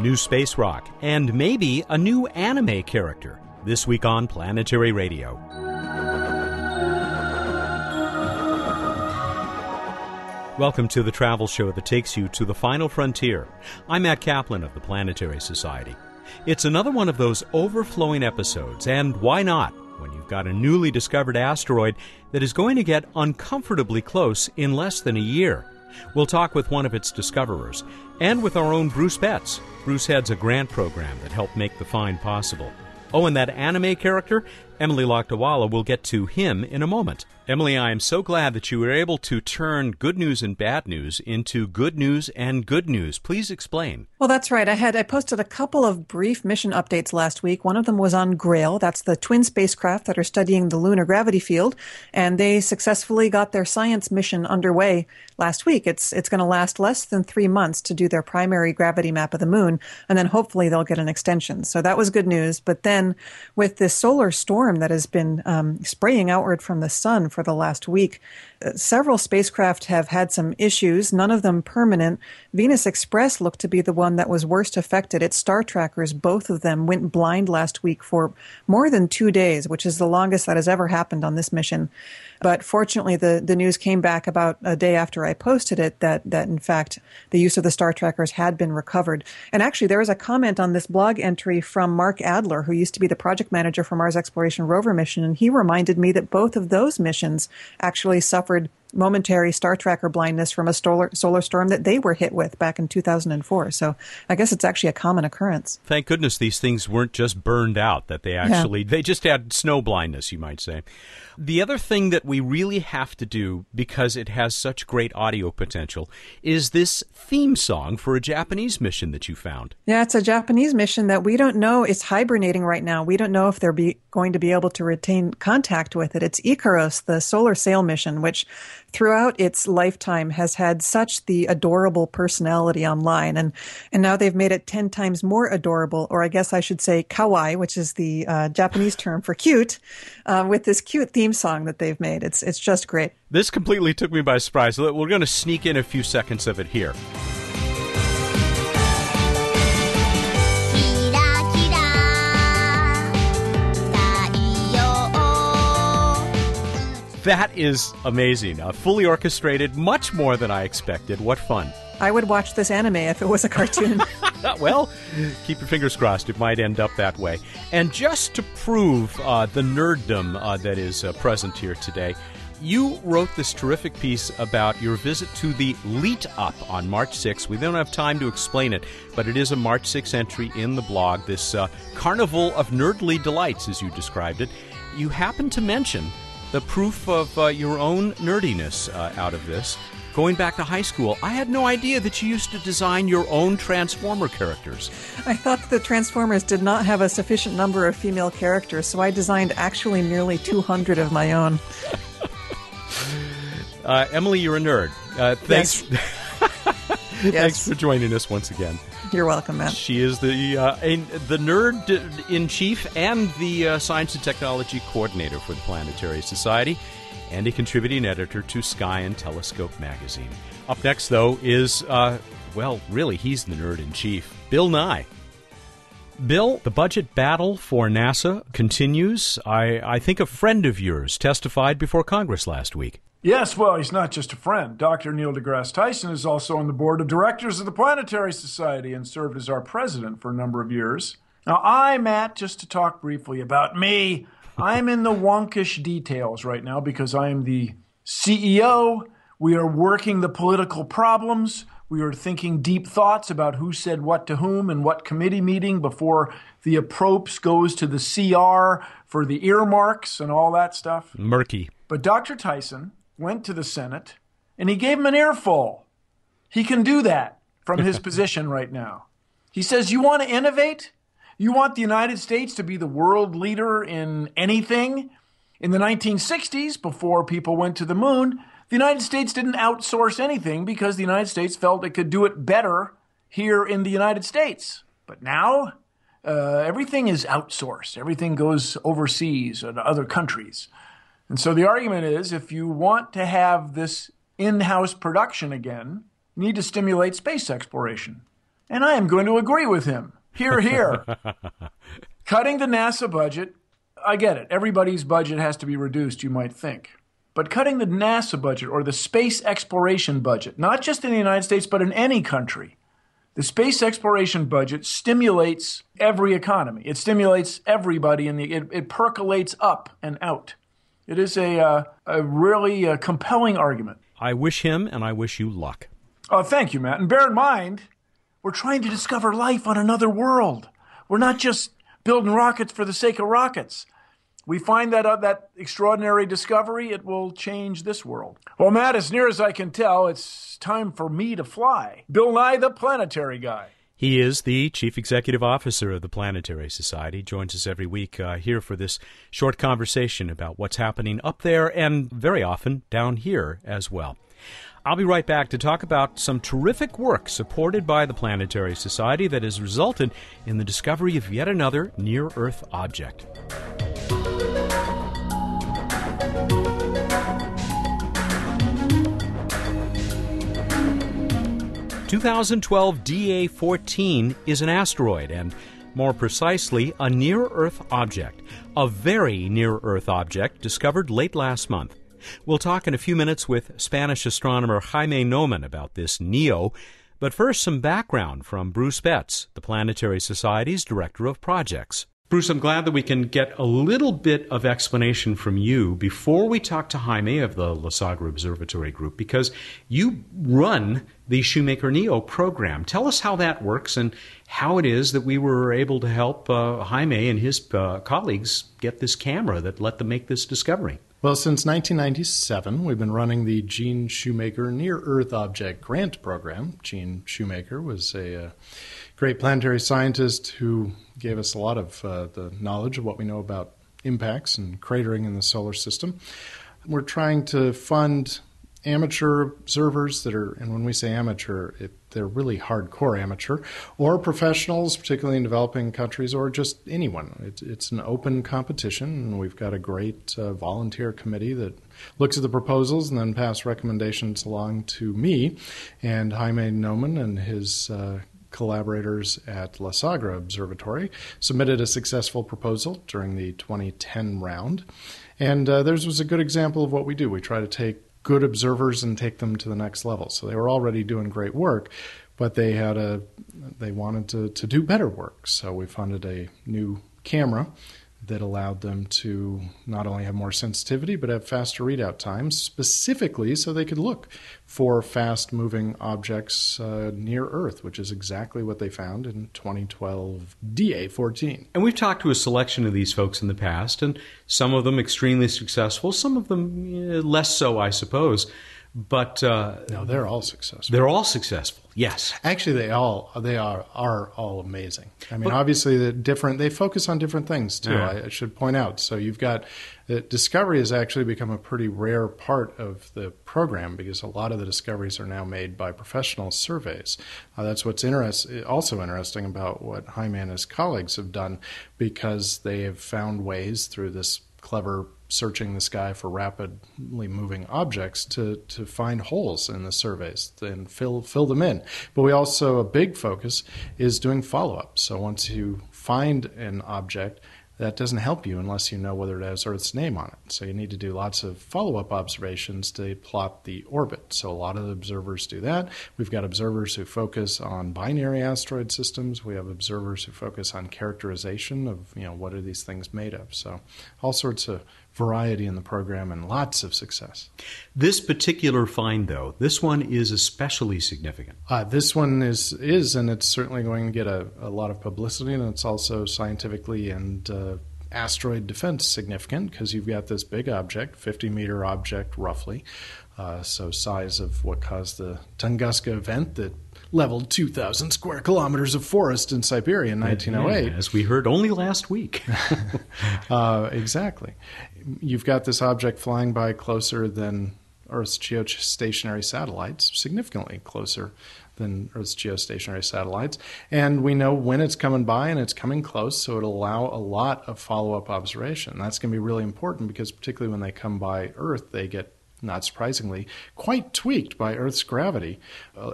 new space rock, and maybe a new anime character, this week on Planetary Radio. Welcome to the travel show that takes you to the final frontier. I'm Matt Kaplan of the Planetary Society. It's another one of those overflowing episodes, and why not, when you've got a newly discovered asteroid that is going to get uncomfortably close in less than a year. We'll talk with one of its discoverers, and with our own Bruce Betts. Bruce heads a grant program that helped make the find possible. Oh, and that anime character, Emily Lakdawalla, we'll get to him in a moment. Emily, I am so glad that you were able to turn good news and bad news into good news and good news. Please explain. Well, that's right. I posted a couple of brief mission updates last week. One of them was on GRAIL. That's the twin spacecraft that are studying the lunar gravity field, and they successfully got their science mission underway last week. It's going to last less than 3 months to do their primary gravity map of the moon, and then hopefully they'll get an extension. So that was good news. But then with this solar storm that has been spraying outward from the sun for the last week, several spacecraft have had some issues, none of them permanent. Venus Express looked to be the one that was worst affected. Its star trackers, both of them, went blind last week for more than 2 days, which is the longest that has ever happened on this mission. But fortunately, the news came back about a day after I posted it that in fact, the use of the star trackers had been recovered. And actually, there was a comment on this blog entry from Mark Adler, who used to be the project manager for Mars Exploration Rover mission, and he reminded me that both of those missions actually suffered momentary star tracker blindness from a solar storm that they were hit with back in 2004. So I guess it's actually a common occurrence. Thank goodness these things weren't just burned out, that they actually, they just had snow blindness, you might say. The other thing that we really have to do, because it has such great audio potential, is this theme song for a Japanese mission that you found. Yeah, it's a Japanese mission that we don't know. It's hibernating right now. We don't know if they're going to be able to retain contact with it. It's IKAROS, the solar sail mission, which throughout its lifetime has had such the adorable personality online. And now they've made it 10 times more adorable, or I guess I should say kawaii, which is the Japanese term for cute, with this cute theme song that they've made. It's just great. This completely took me by surprise. We're going to sneak in a few seconds of it here. That is amazing. Fully orchestrated, much more than I expected. What fun. I would watch this anime if it was a cartoon. Well, keep your fingers crossed. It might end up that way. And just to prove the nerddom that is present here today, you wrote this terrific piece about your visit to the Leet Up on March 6th. We don't have time to explain it, but it is a March 6th entry in the blog, this carnival of nerdly delights, as you described it. You happen to mention the proof of your own nerdiness out of this. Going back to high school, I had no idea that you used to design your own Transformer characters. I thought that the Transformers did not have a sufficient number of female characters, so I designed actually nearly 200 of my own. Emily, you're a nerd. Thanks. Yes. Yes. Thanks for joining us once again. You're welcome, Matt. She is the nerd-in-chief and the science and technology coordinator for the Planetary Society and a contributing editor to Sky and Telescope magazine. Up next, though, is, well, really, he's the nerd-in-chief, Bill Nye. Bill, the budget battle for NASA continues. I think a friend of yours testified before Congress last week. Yes, well, he's not just a friend. Dr. Neil deGrasse Tyson is also on the board of directors of the Planetary Society and served as our president for a number of years. Now, Matt, just to talk briefly about me, I'm in the wonkish details right now because I am the CEO. We are working the political problems. We are thinking deep thoughts about who said what to whom and what committee meeting before the approps goes to the CR for the earmarks and all that stuff. Murky. But Dr. Tyson went to the Senate, and he gave him an earful. He can do that from his position right now. He says, you want to innovate? You want the United States to be the world leader in anything? In the 1960s, before people went to the moon, the United States didn't outsource anything because the United States felt it could do it better here in the United States. But now, everything is outsourced. Everything goes overseas and other countries. And so the argument is, if you want to have this in-house production again, you need to stimulate space exploration. And I am going to agree with him. Hear, hear. Cutting the NASA budget, I get it. Everybody's budget has to be reduced, you might think. But cutting the NASA budget or the space exploration budget, not just in the United States, but in any country, the space exploration budget stimulates every economy. It stimulates everybody, and it percolates up and out. It is a really compelling argument. I wish him and I wish you luck. Oh, thank you, Matt. And bear in mind, we're trying to discover life on another world. We're not just building rockets for the sake of rockets. We find that that extraordinary discovery, it will change this world. Well, Matt, as near as I can tell, it's time for me to fly. Bill Nye, the planetary guy. He is the chief executive officer of the Planetary Society, joins us every week here for this short conversation about what's happening up there and very often down here as well. I'll be right back to talk about some terrific work supported by the Planetary Society that has resulted in the discovery of yet another near-Earth object. The 2012 DA14 is an asteroid, and more precisely, a near-Earth object, a very near-Earth object discovered late last month. We'll talk in a few minutes with Spanish astronomer Jaime Nomen about this NEO, but first some background from Bruce Betts, the Planetary Society's Director of Projects. Bruce, I'm glad that we can get a little bit of explanation from you before we talk to Jaime of the La Sagra Observatory Group, because you run the Shoemaker NEO program. Tell us how that works and how it is that we were able to help Jaime and his colleagues get this camera that let them make this discovery. Well, since 1997, we've been running the Gene Shoemaker Near-Earth Object Grant Program. Gene Shoemaker was a great planetary scientist who gave us a lot of the knowledge of what we know about impacts and cratering in the solar system. We're trying to fund amateur observers that are, and when we say amateur, they're really hardcore amateur, or professionals, particularly in developing countries, or just anyone. It's an open competition, and we've got a great volunteer committee that looks at the proposals and then passes recommendations along to me and Jaime Nomen and his collaborators at La Sagra Observatory, submitted a successful proposal during the 2010 round. And theirs was a good example of what we do. We try to take good observers and take them to the next level. So they were already doing great work, but they wanted to do better work. So we funded a new camera that allowed them to not only have more sensitivity, but have faster readout times, specifically so they could look for fast-moving objects near Earth, which is exactly what they found in 2012 DA14. And we've talked to a selection of these folks in the past, and some of them extremely successful, some of them less so, I suppose. But no, they're all successful. They're all successful. Yes, actually, they are all amazing. I mean, but obviously, they focus on different things too. Yeah. I should point out. So you've got discovery has actually become a pretty rare part of the program because a lot of the discoveries are now made by professional surveys. That's what's also interesting about what Jaime and his colleagues have done, because they have found ways through this clever searching the sky for rapidly moving objects to find holes in the surveys and fill them in. But we also, a big focus is doing follow-up. So once you find an object, that doesn't help you unless you know whether it has Earth's name on it. So you need to do lots of follow-up observations to plot the orbit. So a lot of the observers do that. We've got observers who focus on binary asteroid systems. We have observers who focus on characterization of, what are these things made of. So all sorts of variety in the program and lots of success. This particular find, though, this one is especially significant. This one is, and it's certainly going to get a lot of publicity, and it's also scientifically and asteroid defense significant because you've got this big object, 50-meter object roughly, so size of what caused the Tunguska event that leveled 2,000 square kilometers of forest in Siberia in 1908. As we heard only last week. Exactly. You've got this object flying by closer than Earth's geostationary satellites, significantly closer than Earth's geostationary satellites. And we know when it's coming by and it's coming close, so it'll allow a lot of follow-up observation. That's going to be really important because particularly when they come by Earth, they get not surprisingly, quite tweaked by Earth's gravity.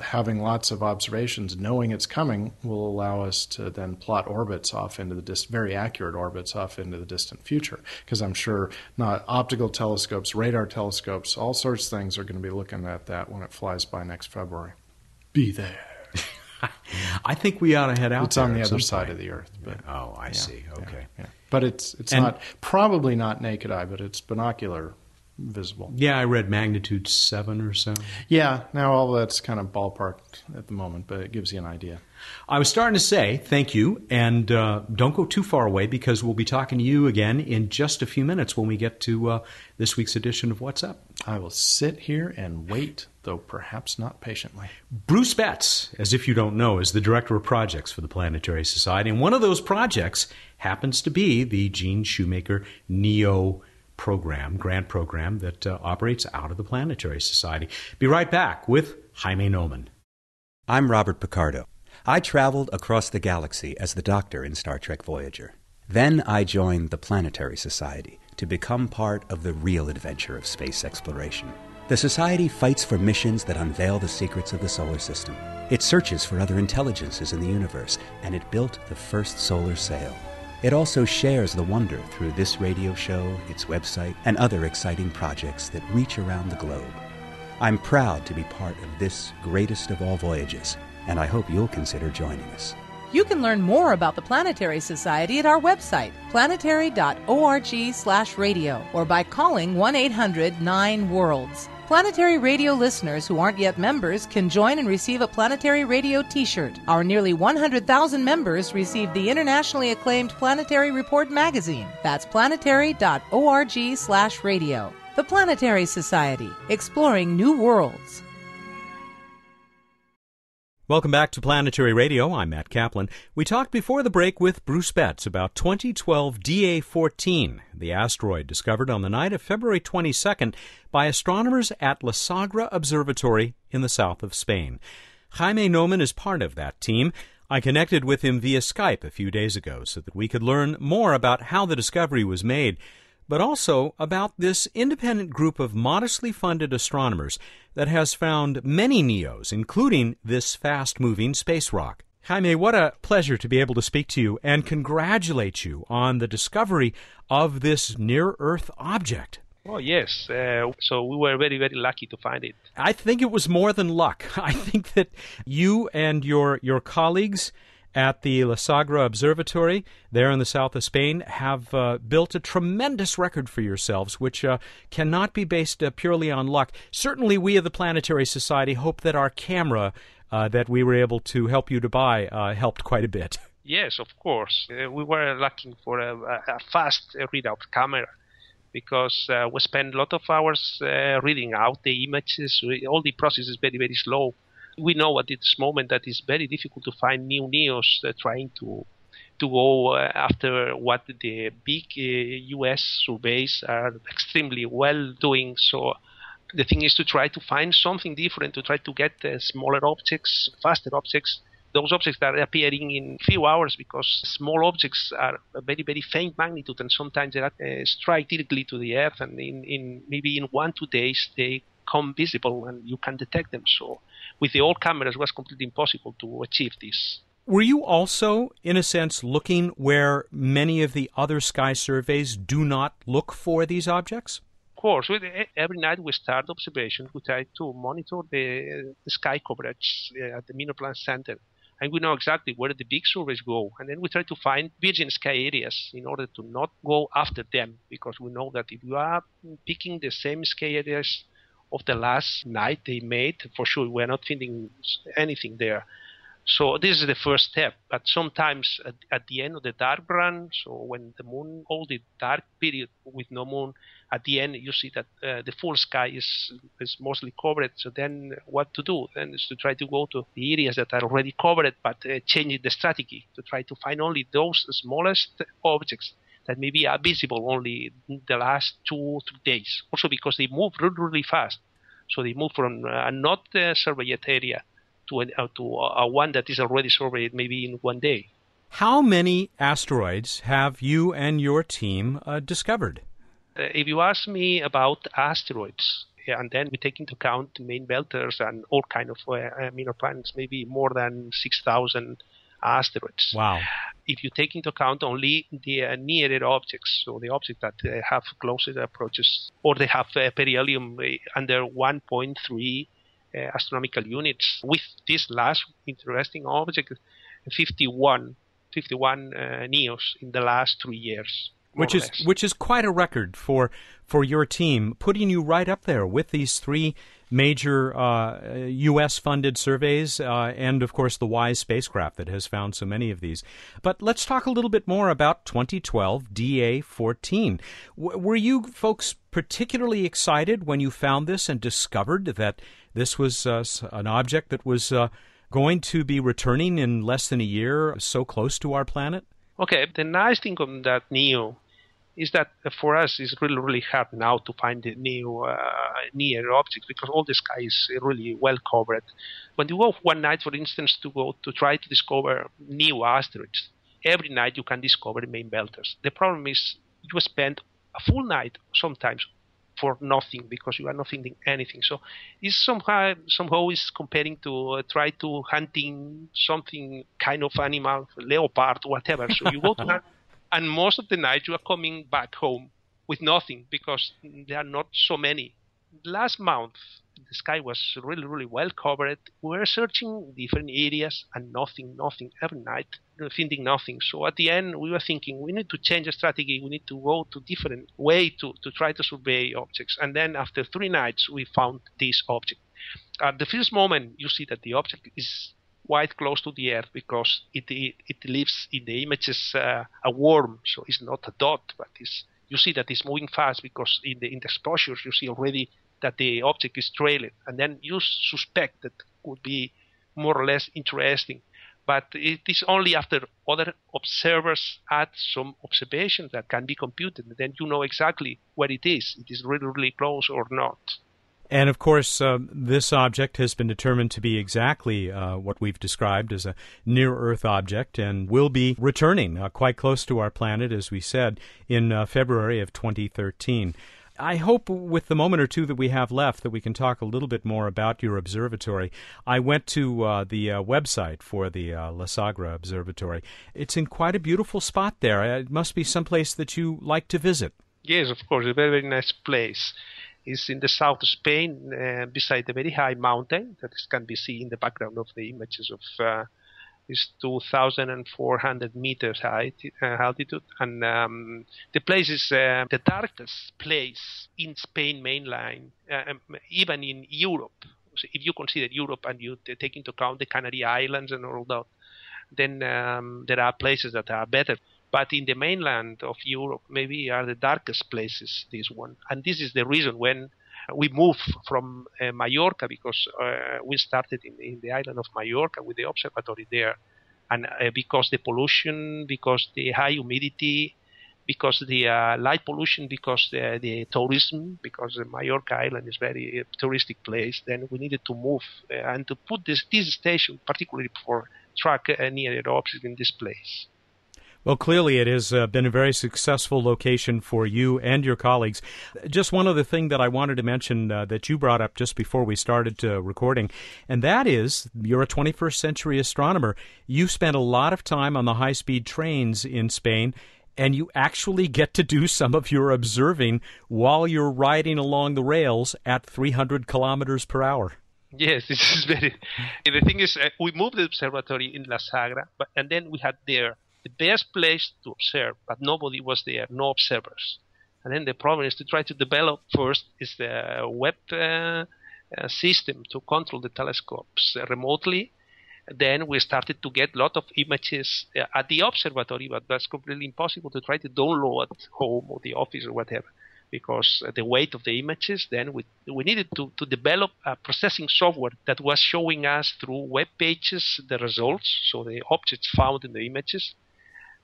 Having lots of observations, knowing it's coming, will allow us to then plot orbits off into the very accurate orbits off into the distant future, because I'm sure not optical telescopes, radar telescopes, all sorts of things are going to be looking at that when it flies by next February. Be there. I think we ought to head out. It's on the other side of the Earth. But, oh, I see. Okay. Yeah. But it's not probably not naked eye, but it's binocular visible. Yeah, I read magnitude 7 or so. Yeah, now all that's kind of ballparked at the moment, but it gives you an idea. I was starting to say thank you, and don't go too far away, because we'll be talking to you again in just a few minutes when we get to this week's edition of What's Up. I will sit here and wait, though perhaps not patiently. Bruce Betts, as if you don't know, is the director of projects for the Planetary Society, and one of those projects happens to be the Gene Shoemaker NEO program, grant program that operates out of the Planetary Society. Be right back with Jaime Nomen. I'm Robert Picardo. I traveled across the galaxy as the Doctor in Star Trek Voyager. Then I joined the Planetary Society to become part of the real adventure of space exploration. The Society fights for missions that unveil the secrets of the solar system. It searches for other intelligences in the universe, and it built the first solar sail. It also shares the wonder through this radio show, its website, and other exciting projects that reach around the globe. I'm proud to be part of this greatest of all voyages, and I hope you'll consider joining us. You can learn more about the Planetary Society at our website, planetary.org/radio, or by calling 1-800-9-WORLDS. Planetary Radio listeners who aren't yet members can join and receive a Planetary Radio t-shirt. Our nearly 100,000 members receive the internationally acclaimed Planetary Report magazine. That's planetary.org/radio. The Planetary Society, exploring new worlds. Welcome back to Planetary Radio. I'm Matt Kaplan. We talked before the break with Bruce Betts about 2012 DA14, the asteroid discovered on the night of February 22nd by astronomers at La Sagra Observatory in the south of Spain. Jaime Nomen is part of that team. I connected with him via Skype a few days ago so that we could learn more about how the discovery was made, but also about this independent group of modestly funded astronomers that has found many NEOs, including this fast-moving space rock. Jaime, what a pleasure to be able to speak to you and congratulate you on the discovery of this near-Earth object. Oh, yes. So we were very, very lucky to find it. I think it was more than luck. I think that you and your colleagues at the La Sagra Observatory there in the south of Spain have built a tremendous record for yourselves, which cannot be based purely on luck. Certainly we of the Planetary Society hope that our camera that we were able to help you to buy helped quite a bit. Yes, of course. We were looking for a fast readout camera, because we spend a lot of hours reading out the images. All the process is very, very slow. We know at this moment that it's very difficult to find new NEOs trying to go after what the big U.S. surveys are extremely well doing. So the thing is to try to find something different, to try to get smaller objects, faster objects, those objects that are appearing in few hours, because small objects are a very, very faint magnitude, and sometimes they strike directly to the Earth, and in maybe in 1 to 2 days they become visible and you can detect them. So with the old cameras, it was completely impossible to achieve this. Were you also, in a sense, looking where many of the other sky surveys do not look for these objects? Of course. Every night we start observation. We try to monitor the sky coverage at the Minoplan Center. And we know exactly where the big surveys go. And then we try to find virgin sky areas in order to not go after them, because we know that if you are picking the same sky areas of the last night they made, for sure we're not finding anything there. So this is the first step. But sometimes at the end of the dark run, so when the moon, all the dark period with no moon, at the end you see that the full sky is mostly covered. So then what to do? Then is to try to go to the areas that are already covered, but changing the strategy to try to find only those smallest objects that maybe are visible only in the last 2 or 3 days. Also because they move really, really fast. So they move from a not surveyed area to a one that is already surveyed maybe in 1 day. How many asteroids have you and your team discovered? If you ask me about asteroids, and then we take into account the main belters and all kind of minor planets, maybe more than 6,000 asteroids. Wow. If you take into account only the nearer objects, so the objects that have closer approaches, or they have perihelium under 1.3 astronomical units, with this last interesting object, 51 NEOs in the last 3 years. Which is quite a record for your team, putting you right up there with these three major U.S.-funded surveys and, of course, the WISE spacecraft that has found so many of these. But let's talk a little bit more about 2012 DA14. Were you folks particularly excited when you found this and discovered that this was an object that was going to be returning in less than a year, so close to our planet? Okay, the nice thing of that NEO is that for us it's really, really hard now to find the new near objects, because all the sky is really well covered. When you go one night, for instance, to try to discover new asteroids, every night you can discover the main belters. The problem is you spend a full night sometimes for nothing, because you are not finding anything. So it's somehow is comparing to try to hunting something kind of animal, leopard, whatever. So you go to hunt, and most of the night you are coming back home with nothing, because there are not so many. Last month, the sky was really, really well covered. We were searching different areas and nothing every night, finding nothing. So at the end, we were thinking, we need to change the strategy. We need to go to different way to try to survey objects. And then after 3 nights, we found this object. At the first moment, you see that the object is quite close to the Earth, because it lives in the images a worm. So it's not a dot, but you see that it's moving fast, because in the exposures, you see already that the object is trailing, and then you suspect that could be more or less interesting. But it is only after other observers add some observations that can be computed, then you know exactly where it is. It is really, really close or not. And, of course, this object has been determined to be exactly what we've described as a near-Earth object, and will be returning quite close to our planet, as we said, in February of 2013. I hope with the moment or two that we have left that we can talk a little bit more about your observatory. I went to the website for the La Sagra Observatory. It's in quite a beautiful spot there. It must be someplace that you like to visit. Yes, of course. A very, very nice place. It's in the south of Spain, beside a very high mountain that can be seen in the background of the images of is 2,400 meters altitude, and the place is the darkest place in Spain mainland, even in Europe. So if you consider Europe and you take into account the Canary Islands and all that, then there are places that are better. But in the mainland of Europe, maybe are the darkest places, this one. And this is the reason when we moved from Mallorca, because we started in the island of Mallorca with the observatory there. And because the pollution, because the high humidity, because the light pollution, because the tourism, because the Mallorca island is very touristic place, then we needed to move and to put this station, particularly for track near the object, in this place. Well, clearly it has been a very successful location for you and your colleagues. Just one other thing that I wanted to mention that you brought up just before we started recording, and that is you're a 21st century astronomer. You spent a lot of time on the high-speed trains in Spain, and you actually get to do some of your observing while you're riding along the rails at 300 kilometers per hour. Yes, this is very... The thing is, we moved the observatory in La Sagra, and then we had there the best place to observe, but nobody was there, no observers. And then the problem is to try to develop first is the web system to control the telescopes remotely. Then we started to get a lot of images at the observatory, but that's completely impossible to try to download at home or the office or whatever, because the weight of the images. Then we needed to develop a processing software that was showing us through web pages the results, so the objects found in the images.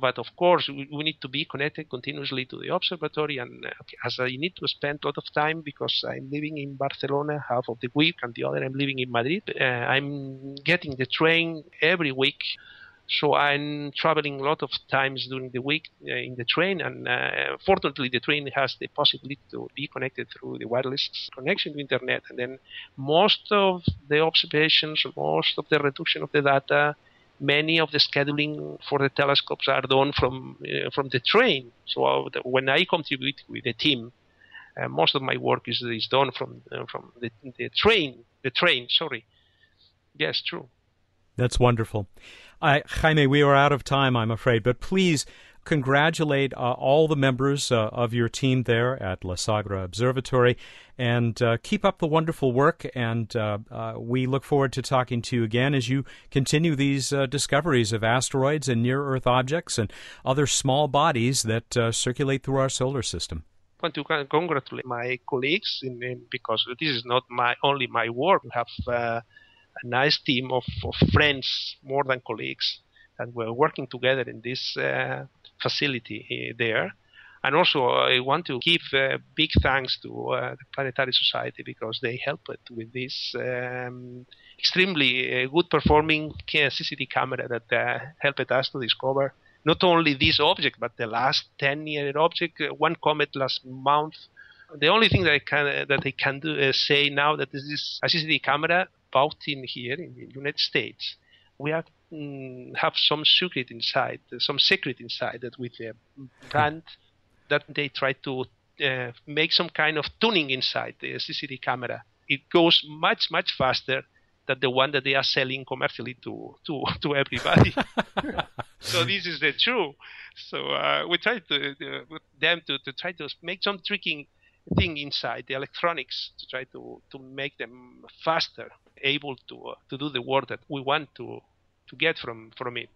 But of course, we need to be connected continuously to the observatory, and as I need to spend a lot of time, because I'm living in Barcelona half of the week, and the other I'm living in Madrid. I'm getting the train every week So I'm traveling a lot of times during the week in the train, and fortunately the train has the possibility to be connected through the wireless connection to internet. And then most of the observations, most of the reduction of the data, many of the scheduling for the telescopes are done from the train. So when I contribute with the team, most of my work is done from the train. Yes, true. That's wonderful. Jaime, we are out of time, I'm afraid, but please congratulate all the members of your team there at La Sagra Observatory, and keep up the wonderful work, and we look forward to talking to you again as you continue these discoveries of asteroids and near-Earth objects and other small bodies that circulate through our solar system. I want to congratulate my colleagues, because this is not only my work. We have a nice team of friends, more than colleagues, and we're working together in this facility there. And also, I want to give big thanks to the Planetary Society, because they helped with this extremely good performing CCD camera that helped us to discover not only this object, but the last 10-year object, one comet last month. The only thing that I can do is say now that this is a CCD camera bought in here in the United States. We have some secret inside that with a brand that they try to make some kind of tuning inside the CCD camera. It goes much, much faster than the one that they are selling commercially to everybody. So this is the truth. So we try to make some tricking thing inside the electronics to try to make them faster, able to do the work that we want to get from it.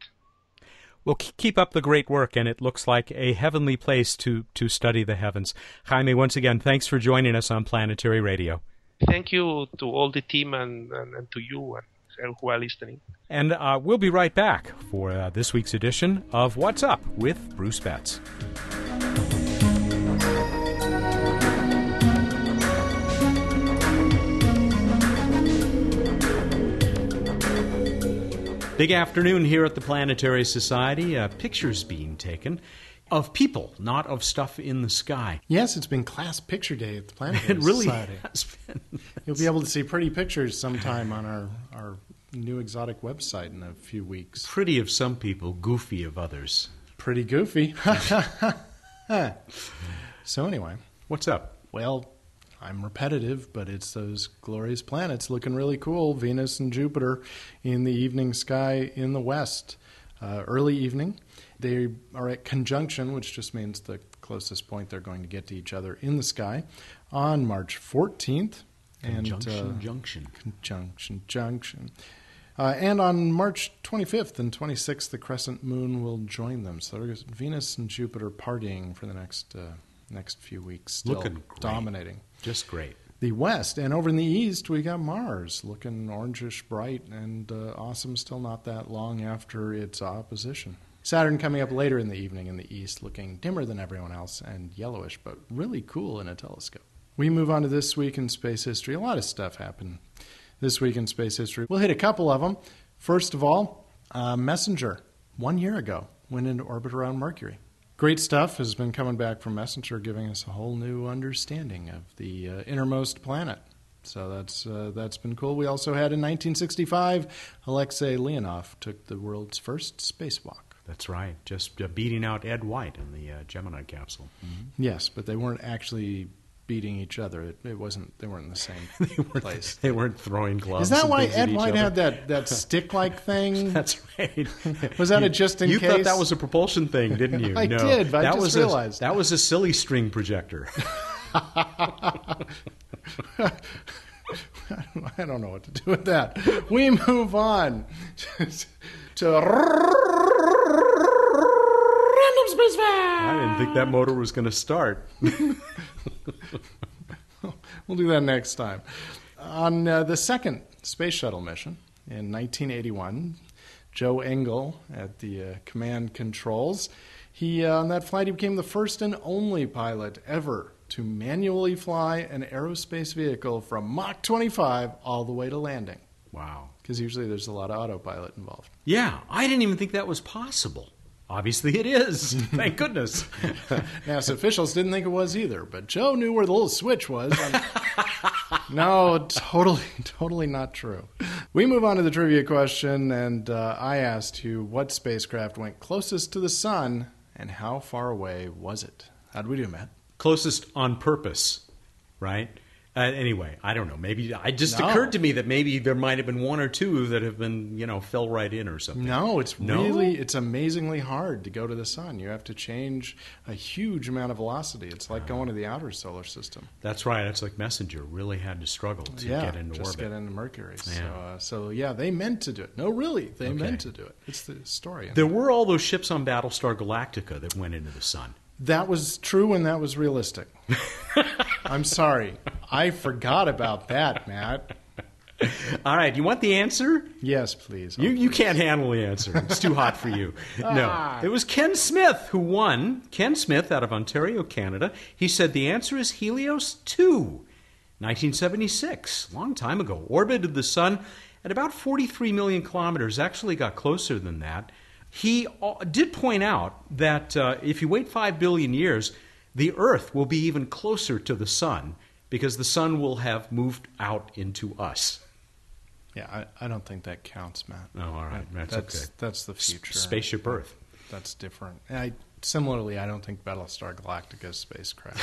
Well, keep up the great work, and it looks like a heavenly place to study the heavens. Jaime, once again, thanks for joining us on Planetary Radio. Thank you to all the team and to you and who are listening. And we'll be right back for this week's edition of What's Up with Bruce Betts. Big afternoon here at the Planetary Society. Pictures being taken of people, not of stuff in the sky. Yes, it's been Class Picture Day at the Planetary Society. It really has been. You'll be able to see pretty pictures sometime on our new exotic website in a few weeks. Pretty of some people, goofy of others. Pretty goofy. So anyway. What's up? Well, I'm repetitive, but it's those glorious planets looking really cool, Venus and Jupiter in the evening sky in the west, early evening. They are at conjunction, which just means the closest point they're going to get to each other in the sky, on March 14th. Conjunction. And on March 25th and 26th, the crescent moon will join them. So there's Venus and Jupiter partying for the next few weeks, still looking dominating. Just great. The west, and over in the east, we got Mars looking orangish bright and awesome, still not that long after its opposition. Saturn coming up later in the evening in the east, looking dimmer than everyone else and yellowish, but really cool in a telescope. We move on to This Week in Space History. A lot of stuff happened this week in space history. We'll hit a couple of them. First of all, Messenger, 1 year ago, went into orbit around Mercury. Great stuff has been coming back from Messenger, giving us a whole new understanding of the innermost planet. So that's been cool. We also had in 1965, Alexei Leonov took the world's first spacewalk. That's right, just beating out Ed White in the Gemini capsule. Mm-hmm. Yes, but they weren't actually beating each other. It wasn't. They weren't in the same place. They weren't throwing gloves. Is that why Ed White had that stick-like thing? That's right. Was that a just-in-case? You thought that was a propulsion thing, didn't you? I did, but I just realized. That was a silly string projector. I don't know what to do with that. We move on to Random Space Fact. I didn't think that motor was going to start. We'll do that next time. On the second space shuttle mission in 1981, Joe Engel at the command controls, on that flight he became the first and only pilot ever to manually fly an aerospace vehicle from Mach 25 all the way to landing. Wow. Because usually there's a lot of autopilot involved. Yeah. I didn't even think that was possible. Obviously it is. Thank goodness. NASA officials didn't think it was either, but Joe knew where the little switch was. No, totally not true. We move on to the trivia question, and I asked you what spacecraft went closest to the sun and how far away was it? How'd we do, Matt? Closest on purpose, right? Anyway, I don't know. Maybe it just occurred to me that maybe there might have been one or two that have been, fell right in or something. No, it's amazingly hard to go to the sun. You have to change a huge amount of velocity. It's like going to the outer solar system. That's right. That's like Messenger really had to struggle to get into orbit. Just get into Mercury. Yeah. So, they meant to do it. No, really, they meant to do it. It's the story. There were all those ships on Battlestar Galactica that went into the sun. That was true and that was realistic. I'm sorry. I forgot about that, Matt. All right. You want the answer? Yes, please. You can't handle the answer. It's too hot for you. No. It was Ken Smith who won. Ken Smith out of Ontario, Canada. He said the answer is Helios 2, 1976. Long time ago. Orbited the sun at about 43 million kilometers. Actually got closer than that. He did point out that if you wait 5 billion years, the Earth will be even closer to the sun because the sun will have moved out into us. Yeah, I don't think that counts, Matt. No, all right. That's okay. That's the future. Spaceship Earth. That's different. Similarly, I don't think Battlestar Galactica is spacecraft.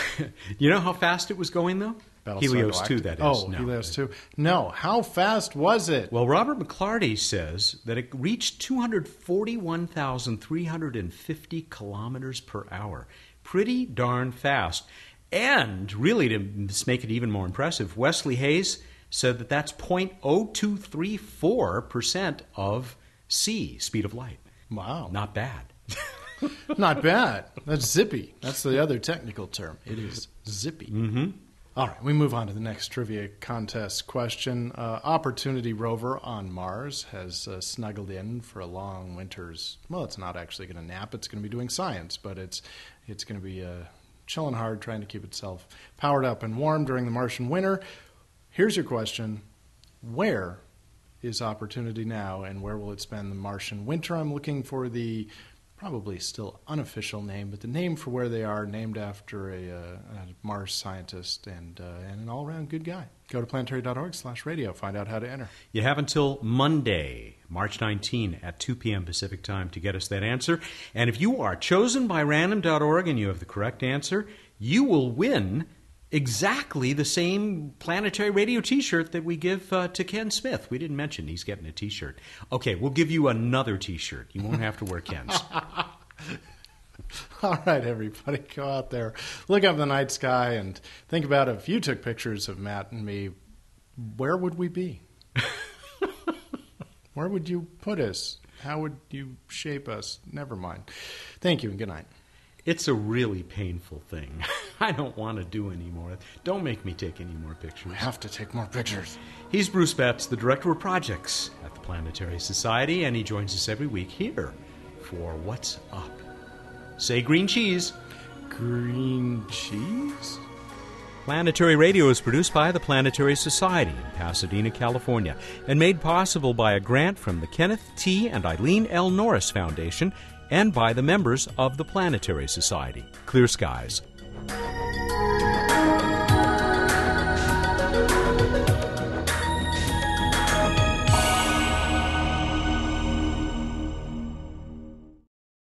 You know how fast it was going, though? Helios 2, that is. Oh, no. Helios 2. No, how fast was it? Well, Robert McClarty says that it reached 241,350 kilometers per hour. Pretty darn fast. And really, to make it even more impressive, Wesley Hayes said that that's 0.0234% of c, speed of light. Wow. Not bad. Not bad. That's zippy. That's the other technical term. It is zippy. Mm-hmm. All right, we move on to the next trivia contest question. Opportunity rover on Mars has snuggled in for a long winter's... Well, it's not actually going to nap. It's going to be doing science, but it's going to be chilling hard, trying to keep itself powered up and warm during the Martian winter. Here's your question. Where is Opportunity now, and where will it spend the Martian winter? I'm looking for the... probably still unofficial name, but the name for where they are, named after a Mars scientist and an all-around good guy. Go to planetary.org/radio. Find out how to enter. You have until Monday, March 19 at 2 p.m. Pacific time to get us that answer. And if you are chosen by random.org and you have the correct answer, you will win exactly the same Planetary Radio T-shirt that we give to Ken Smith. We didn't mention he's getting a T-shirt. Okay, we'll give you another T-shirt. You won't have to wear Ken's. All right, everybody, go out there, look up the night sky, and think about if you took pictures of Matt and me, where would we be? Where would you put us? How would you shape us? Never mind. Thank you and good night. It's a really painful thing. I don't want to do any more. Don't make me take any more pictures. We have to take more pictures. He's Bruce Betts, the director of projects at the Planetary Society, and he joins us every week here for What's Up. Say green cheese. Green cheese? Planetary Radio is produced by the Planetary Society in Pasadena, California, and made possible by a grant from the Kenneth T. and Eileen L. Norris Foundation, and by the members of the Planetary Society. Clear skies.